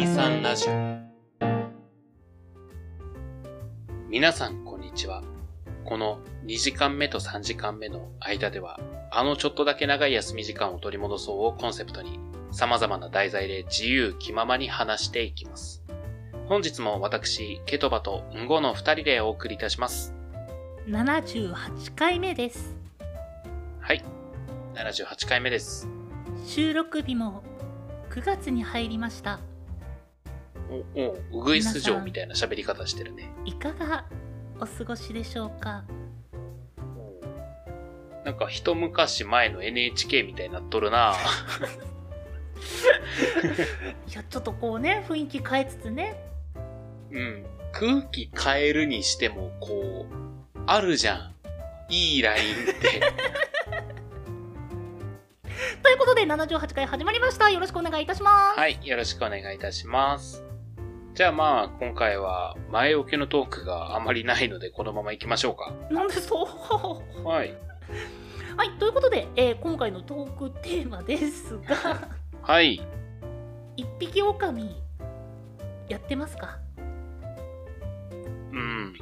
23ラジオ。皆さんこんにちは。この2時間目と3時間目の間では、ちょっとだけ長い休み時間を取り戻そうをコンセプトに、様々な題材で自由気ままに話していきます。本日も私、ケトバとンゴの2人でお送りいたします。78回目です。はい、78回目です。収録日も9月に入りました。うぐいす嬢みたいな喋り方してるね。いかがお過ごしでしょうか。なんか一昔前の NHK みたいになっとるな。いや、ちょっとこうね、雰囲気変えつつね。うん、空気変えるにしてもこうあるじゃん、いいラインって。ということで78回始まりました。よろしくお願いいたします。はい、よろしくお願いいたします。じゃあ今回は前置きのトークがあまりないのでこのまま行きましょうか。なんでそう。はい。はい、ということで、今回のトークテーマですが、はい。一匹狼やってますか？うん。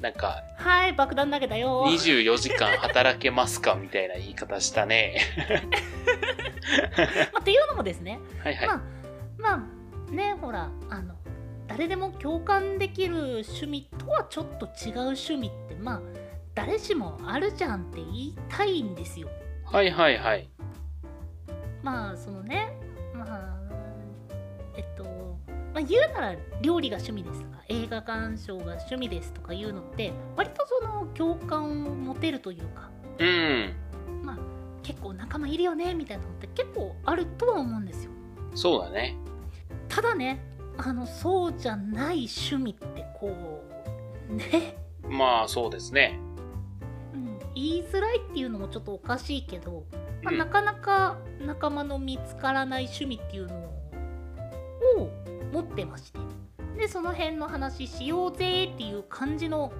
なんか、はい、爆弾投げたよ。24時間働けますかみたいな言い方したね。っていうのもですね、はいはい、ね、ほら誰でも共感できる趣味とはちょっと違う趣味って誰しもあるじゃんって言いたいんですよ。はいはいはい。そのね、言うなら料理が趣味ですとか映画鑑賞が趣味ですとかいうのって割とその共感を持てるというか、うん、結構仲間いるよねみたいなのって結構あるとは思うんですよ。そうだね。ただね、そうじゃない趣味ってこうね、そうですね、うん、言いづらいっていうのもちょっとおかしいけど、なかなか仲間の見つからない趣味っていうのを持ってまして、でその辺の話しようぜっていう感じの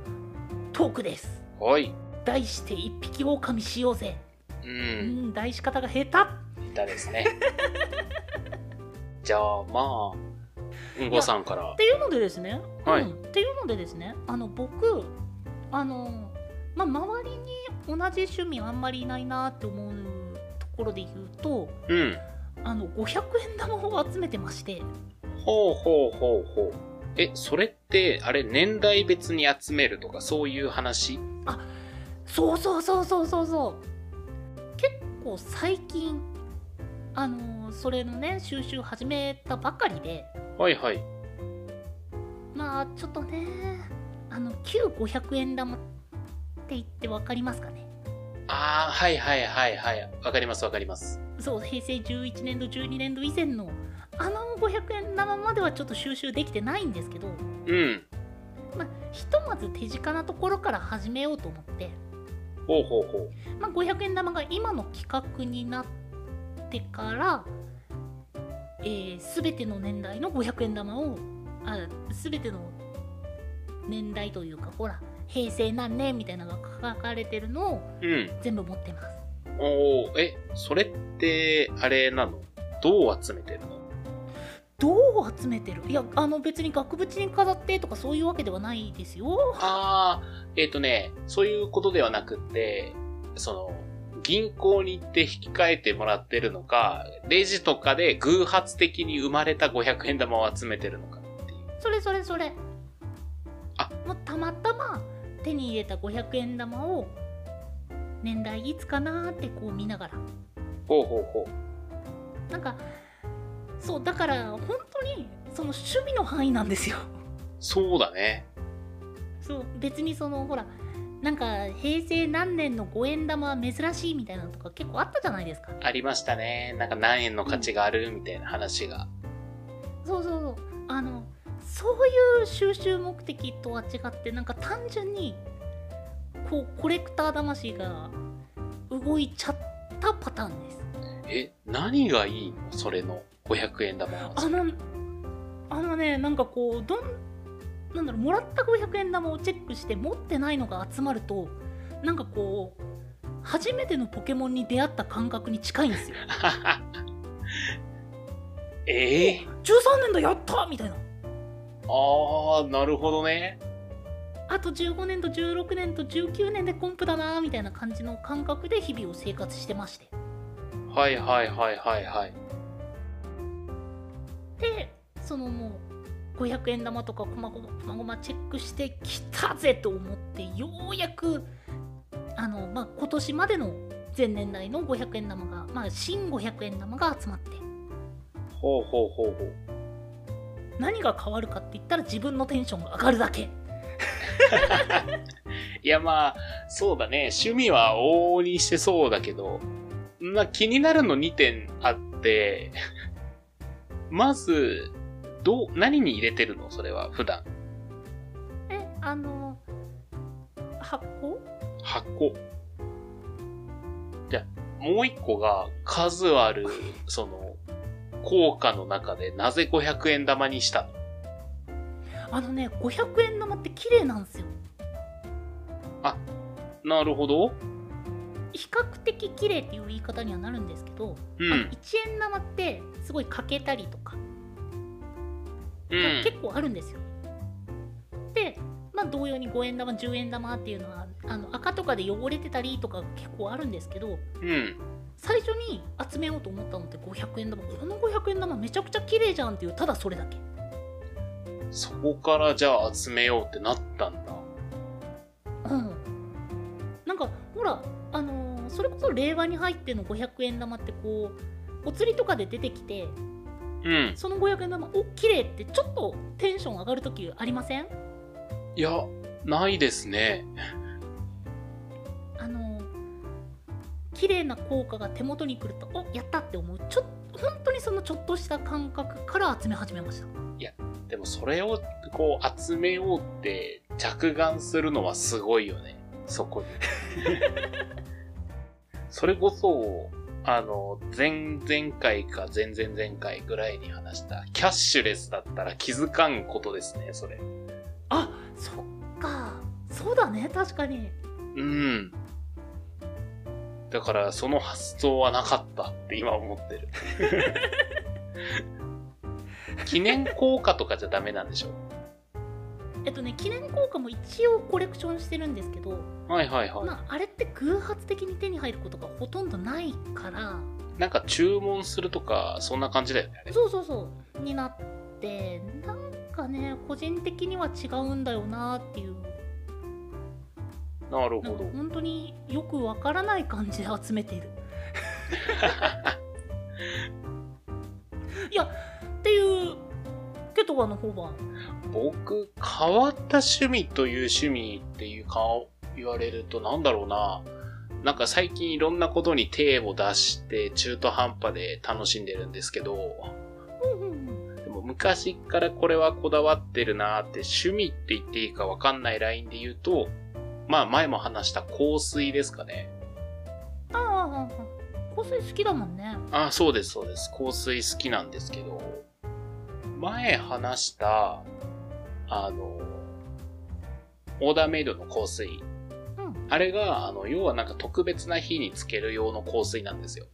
トークです。はい。題して一匹狼しようぜ。題し方が下手ですね。じゃあうんごさんからっていうのでですね、はい、っていうのでですね、僕周りに同じ趣味あんまりいないなって思うところで言うと、500円玉を集めてまして。ほうほうほうほう。それってあれ年代別に集めるとかそういう話？あ、そう。結構最近それのね収集始めたばかりで。はいはい。ちょっとね旧500円玉って言ってわかりますかね？ああ、はいはいはいはい。わかりますわかります。そう、平成11年度12年度以前の。500円玉まではちょっと収集できてないんですけど、うん、ひとまず手近なところから始めようと思って。ほうほうほう。500円玉が今の企画になってから、全ての年代の500円玉を、全ての年代というか、ほら平成何年みたいなのが書かれてるのを全部持ってます。おー、それってあれなの？どう集めてるの？いや、別に額縁に飾ってとかそういうわけではないですよ。そういうことではなくって、銀行に行って引き換えてもらってるのか、レジとかで偶発的に生まれた500円玉を集めてるのかっていう。それ。たまたま手に入れた500円玉を、年代いつかなーってこう見ながら。ほうほうほう。そうだから本当にその趣味の範囲なんですよ。そうだね。そう、別にほら平成何年の5円玉は珍しいみたいなのとか結構あったじゃないですか。ありましたね。何円の価値があるみたいな話が。そうそういう収集目的とは違って単純にこうコレクター魂が動いちゃったパターンです。何がいいの？それの500円玉のね、もらった500円玉をチェックして持ってないのが集まると初めてのポケモンに出会った感覚に近いんですよ。年度やったみたいな。あー、なるほどね。あと15年と16年と19年でコンプだなみたいな感じの感覚で日々を生活してまして。はいはいはいはいはい。で、そのもう500円玉とかこまごまチェックしてきたぜと思ってようやく今年までの前年代の500円玉が、新500円玉が集まって。ほうほうほうほう。何が変わるかって言ったら自分のテンションが上がるだけ。いやそうだね、趣味は往々にしてそうだけど、気になるの2点あってまず何に入れてるのそれは普段。箱じゃもう1個が数あるその効果の中でなぜ500円玉にしたの。500円玉って綺麗なんですよ。あ、なるほど。比較的綺麗っていう言い方にはなるんですけど、1円玉ってすごい欠けたりとか、結構あるんですよ。で、同様に5円玉10円玉っていうのは赤とかで汚れてたりとか結構あるんですけど、最初に集めようと思ったのって500円玉。この500円玉めちゃくちゃ綺麗じゃんっていう、ただそれだけ。そこからじゃあ集めようってなったんだ。ほら、それこそ令和に入っての500円玉ってこうお釣りとかで出てきて、その500円玉おっきれいってちょっとテンション上がるときありません？いや、ないですね。綺麗な効果が手元に来るとおやったって思う、本当にそのちょっとした感覚から集め始めました。いやでもそれをこう集めようって着眼するのはすごいよね、そこに。それこそ前々回か前々前回ぐらいに話したキャッシュレスだったら気づかんことですね、それ。あ、そっか、そうだね、確かに。だからその発想はなかったって今思ってる。記念硬貨とかじゃダメなんでしょ？記念硬貨も一応コレクションしてるんですけど、あれって偶発的に手に入ることがほとんどないから、なんか注文するとかそんな感じだよね。そうそうそうになって、なんかね、個人的には違うんだよなっていう。なるほど。本当によくわからない感じで集めている。いやっていうケトバの方は、僕変わった趣味っていうか言われるとなんだろうな、なんか最近いろんなことに手を出して中途半端で楽しんでるんですけど、でも昔からこれはこだわってるなーって、趣味って言っていいかわかんないラインで言うと、前も話した香水ですかね。香水好きだもんね。あ、そうですそうです、香水好きなんですけど、前話したオーダーメイドの香水、あれが要はなんか特別な日につける用の香水なんですよ。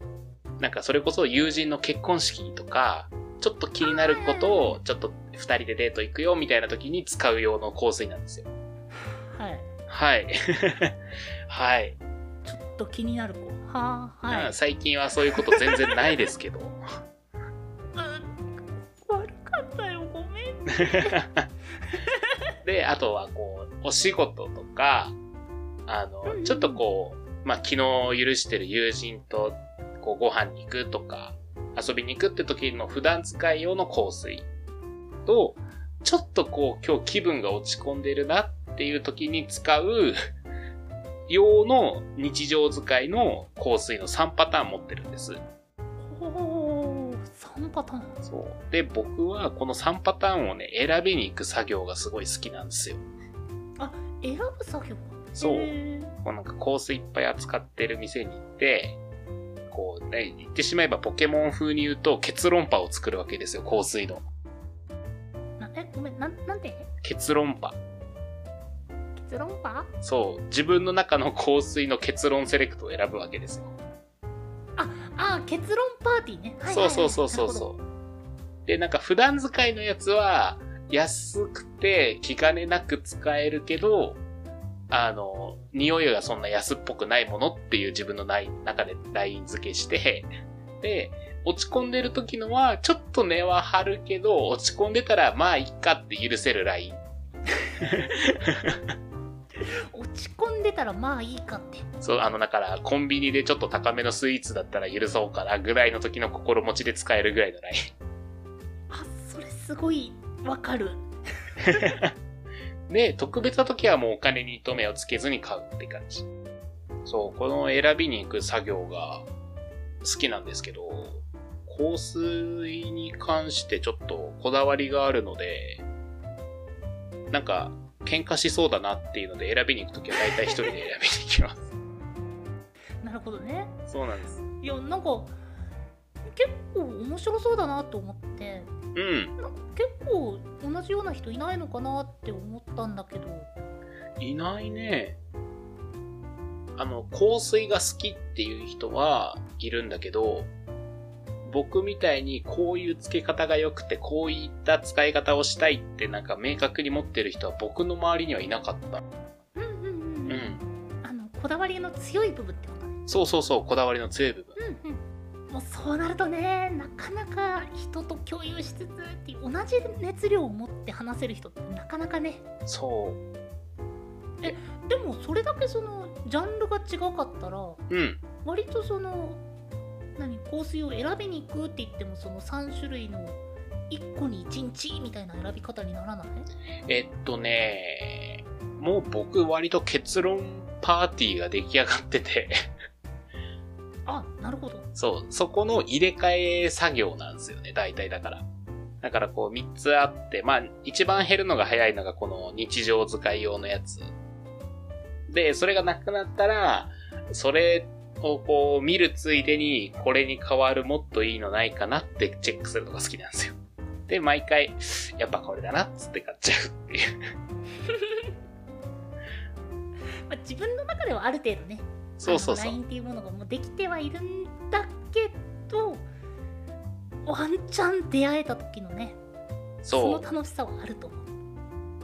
なんかそれこそ友人の結婚式とかちょっと気になることをちょっと2人でデート行くよみたいな時に使う用の香水なんですよ。はいはい、ちょっと気になる子は、はい、最近はそういうこと全然ないですけど。で、あとはこうお仕事とかちょっとこう気の許してる友人とこうご飯に行くとか遊びに行くって時の普段使い用の香水と、ちょっとこう今日気分が落ち込んでるなっていう時に使う用の日常使いの香水の3パターン持ってるんです。3パターン。そう。で、僕はこの3パターンをね、選びに行く作業がすごい好きなんですよ。あ、選ぶ作業？そう。こうなんか香水いっぱい扱ってる店に行って、こうね、言ってしまえばポケモン風に言うと結論波を作るわけですよ、香水の。なんて？結論波。結論波？そう。自分の中の香水の結論セレクトを選ぶわけですよ。ああ、結論パーティーね。そうそうそうそうそう。で、なんか普段使いのやつは安くて気兼ねなく使えるけど、匂いがそんな安っぽくないものっていう自分の中でライン付けして、で、落ち込んでる時のはちょっと根は張るけど、落ち込んでたらまあいっかって許せるライン。落ち込んでたらまあいいかって。そう、だからコンビニでちょっと高めのスイーツだったら許そうかなぐらいの時の心持ちで使えるぐらいのライン。あ、それすごいわかる。で、特別な時はもうお金に糸目をつけずに買うって感じ。そう、この選びに行く作業が好きなんですけど、香水に関してちょっとこだわりがあるので、なんか喧嘩しそうだなっていうので選びに行くときは大体一人で選びに行きます。なるほどね。そうなんです。いや、なんか結構面白そうだなと思って、うん。なんか結構同じような人いないのかなって思ったんだけど。いないね。香水が好きっていう人はいるんだけど、僕みたいにこういう付け方が良くてこういった使い方をしたいってなんか明確に持ってる人は僕の周りにはいなかった。うんうんうん。うん、こだわりの強い部分ってことね。そうそうそう、こだわりの強い部分。うんうん。もうそうなるとね、なかなか人と共有しつつっていう同じ熱量を持って話せる人ってなかなかね。そう。でもそれだけそのジャンルが違かったら、うん、割とその香水を選びに行くって言ってもその3種類の1個に1日みたいな選び方にならない？もう僕割と結論パーティーが出来上がってて。あ、なるほど。そう、そこの入れ替え作業なんですよね、大体だから。だからこう3つあって、まあ一番減るのが早いのがこの日常使い用のやつ。で、それがなくなったら、それをこう見るついでに、これに変わるもっといいのないかなってチェックするのが好きなんですよ。で、毎回、やっぱこれだなっつって買っちゃうっていう。まあ自分の中ではある程度ね、そうそうそう。ラインっていうものがもうできてはいるんだけど、ワンチャン出会えた時のね、その楽しさはあると思う。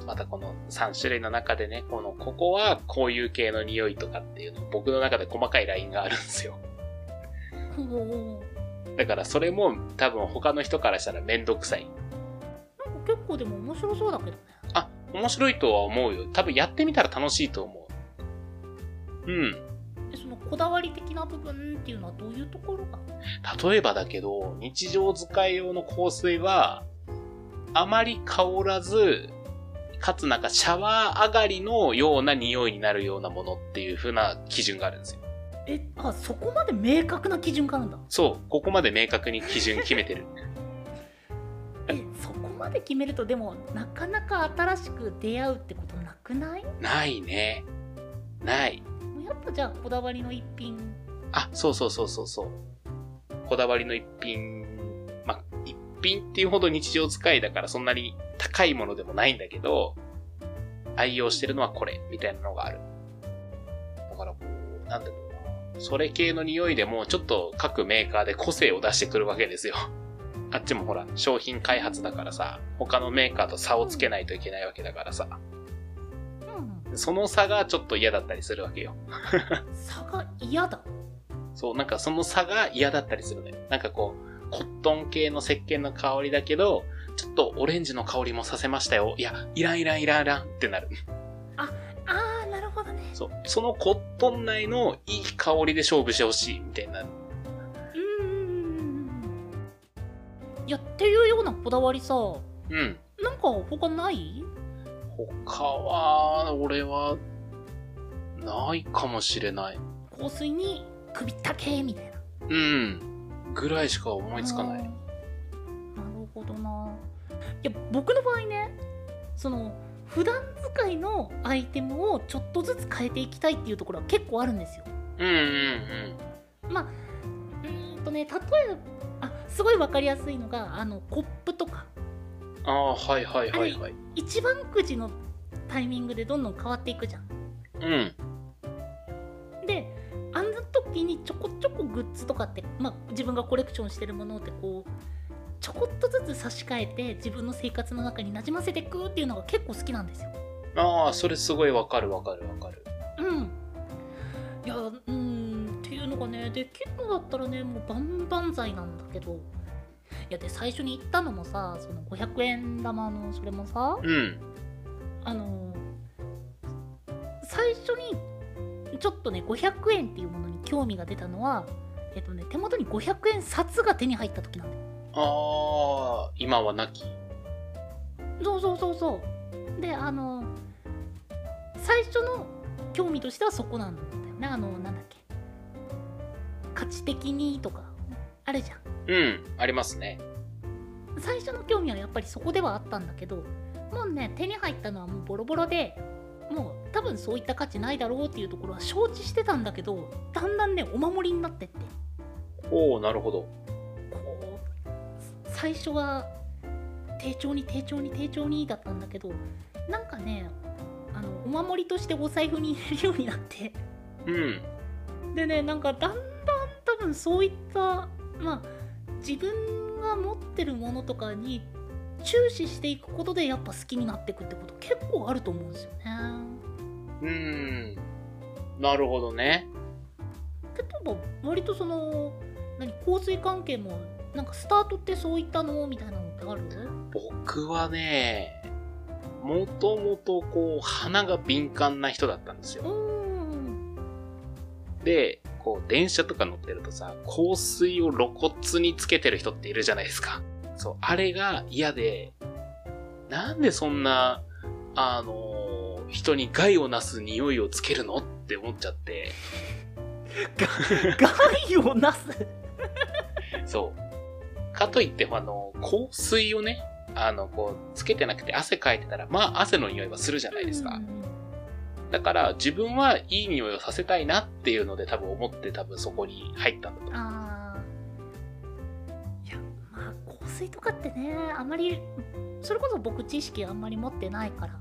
またこの3種類の中でね、ここはこういう系の匂いとかっていうの僕の中で細かいラインがあるんですよ。だからそれも多分他の人からしたらめんどくさい。なんか結構でも面白そうだけどね。あ、面白いとは思うよ。多分やってみたら楽しいと思う。うん。そのこだわり的な部分っていうのはどういうところが？例えばだけど、日常使い用の香水はあまり香らず、かつなんかシャワー上がりのような匂いになるようなものっていう風な基準があるんですよ。あ、そこまで明確な基準があるんだ。そう、ここまで明確に基準決めてる。そこまで決めるとでもなかなか新しく出会うってことなくない？ないね。ない。やっぱじゃあこだわりの一品。あ、そうそうそうそうそう。こだわりの一品、まあ一品っていうほど日常使いだからそんなに高いものでもないんだけど、愛用してるのはこれみたいなのがある。だからこうなんだろうな、それ系の匂いでもちょっと各メーカーで個性を出してくるわけですよ。あっちもほら商品開発だからさ、他のメーカーと差をつけないといけないわけだからさ。その差がちょっと嫌だったりするわけよ。差が嫌だ。そう、なんかその差が嫌だったりするのよ。なんかこう、コットン系の石鹸の香りだけど、ちょっとオレンジの香りもさせましたよ。いや、いらんってなる。あー、なるほどね。そう、そのコットン内のいい香りで勝負してほしいみたいになる。いや、っていうようなこだわりさ、うん。なんか他ない？他は、俺は、ないかもしれない。香水に首ったけみたいな。うん。ぐらいしか思いつかない。なるほどな。いや、僕の場合ね、普段使いのアイテムをちょっとずつ変えていきたいっていうところは結構あるんですよ。うんうんうん。まあ、例えば、すごいわかりやすいのが、コップとか。あー、はいはいはいはい。一番くじのタイミングでどんどん変わっていくじゃん。うん。で、あの時にちょこちょこグッズとかって、まあ自分がコレクションしてるものってこうちょこっとずつ差し替えて自分の生活の中に馴染ませていくっていうのが結構好きなんですよ。ああ、それすごいわかる。うん。いや、っていうのがね、できるのだったらね、もう万々歳なんだけど。いや、で最初に言ったのもさ、その500円玉のそれもさ、うん、最初にちょっとね500円っていうものに興味が出たのは、手元に500円札が手に入った時なんだよ。ああ、今はなき。そう。で、最初の興味としてはそこなんだよね。なんだっけ、価値的にとかあるじゃん。うん、ありますね。最初の興味はやっぱりそこではあったんだけど、もうね手に入ったのはもうボロボロで、もう多分そういった価値ないだろうっていうところは承知してたんだけど、だんだんねお守りになってって。おお、なるほど。こう最初は丁重にだったんだけど、なんかねお守りとしてお財布に入れるようになって、うんでね、なんかだんだん多分そういった自分が持ってるものとかに注視していくことでやっぱ好きになっていくってこと結構あると思うんですよね。なるほどね。例えば割とその香水関係もなんかスタートってそういったのみたいなのってある？僕はね、もともとこう鼻が敏感な人だったんですよ。でこう電車とか乗ってるとさ、香水を露骨につけてる人っているじゃないですか。そう、あれが嫌で、なんでそんな人に害をなす匂いをつけるのって思っちゃって害をなすそうかといって香水をねこうつけてなくて汗かいてたら汗の匂いはするじゃないですか。だから自分はいい匂いをさせたいなっていうので多分思ってそこに入ったんだと思う。いや、香水とかってね、あまりそれこそ僕知識あんまり持ってないから、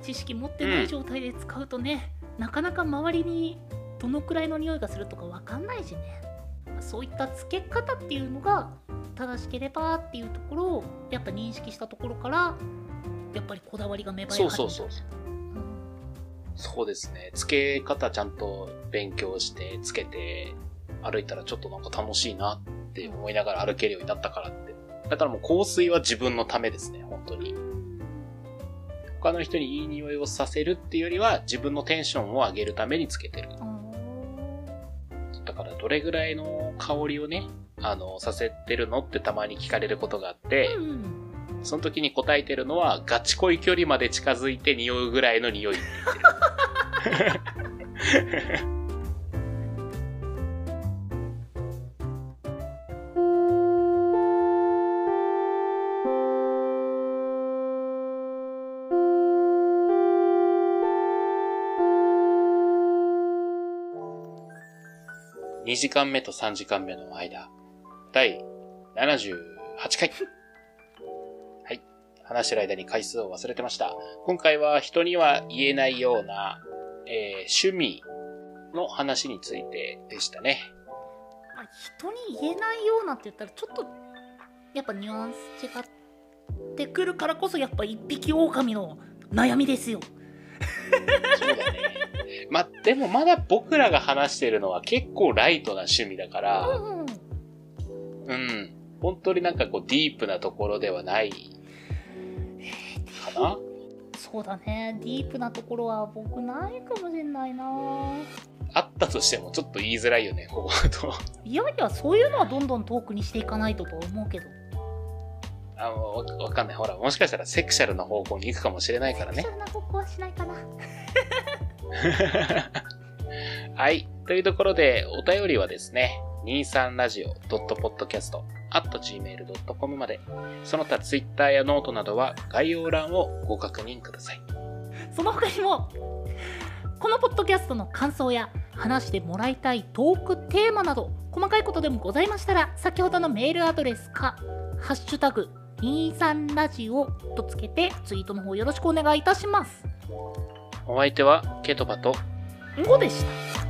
知識持ってない状態で使うとね、なかなか周りにどのくらいの匂いがするとか分かんないしね。そういった付け方っていうのが正しければっていうところをやっぱ認識したところから、やっぱりこだわりが芽生え始めた。そうですね。つけ方ちゃんと勉強してつけて歩いたら、ちょっとなんか楽しいなって思いながら歩けるようになったからって。だからもう香水は自分のためですね、本当に。他の人にいい匂いをさせるっていうよりは自分のテンションを上げるためにつけてる。だからどれぐらいの香りをねさせてるのってたまに聞かれることがあって、その時に答えてるのはガチ恋距離まで近づいて匂うぐらいの匂いって言ってる2時間目と3時間目の間、第78回話してる間に回数を忘れてました。今回は人には言えないような、趣味の話についてでしたね。人に言えないようなって言ったらちょっとやっぱニュアンス違ってくるからこそ、やっぱ一匹狼の悩みですよ。そうだね。でもまだ僕らが話してるのは結構ライトな趣味だから、本当になんかこうディープなところではない。かな？そうだね、ディープなところは僕ないかもしれないな。あったとしてもちょっと言いづらいよね、ここだと。いやいや、そういうのはどんどんトークにしていかないと思うけど。わかんない、ほら、もしかしたらセクシャルな方向に行くかもしれないからね。セクシャルな方向はしないかなはい、というところでお便りはですね、23radio.podcast@gmail.com まで。その他ツイッターやノートなどは概要欄をご確認ください。その他にもこのポッドキャストの感想や話してもらいたいトークテーマなど、細かいことでもございましたら、先ほどのメールアドレスかハッシュタグ23ラジオとつけてツイートの方よろしくお願いいたします。お相手はケトバとゴでした。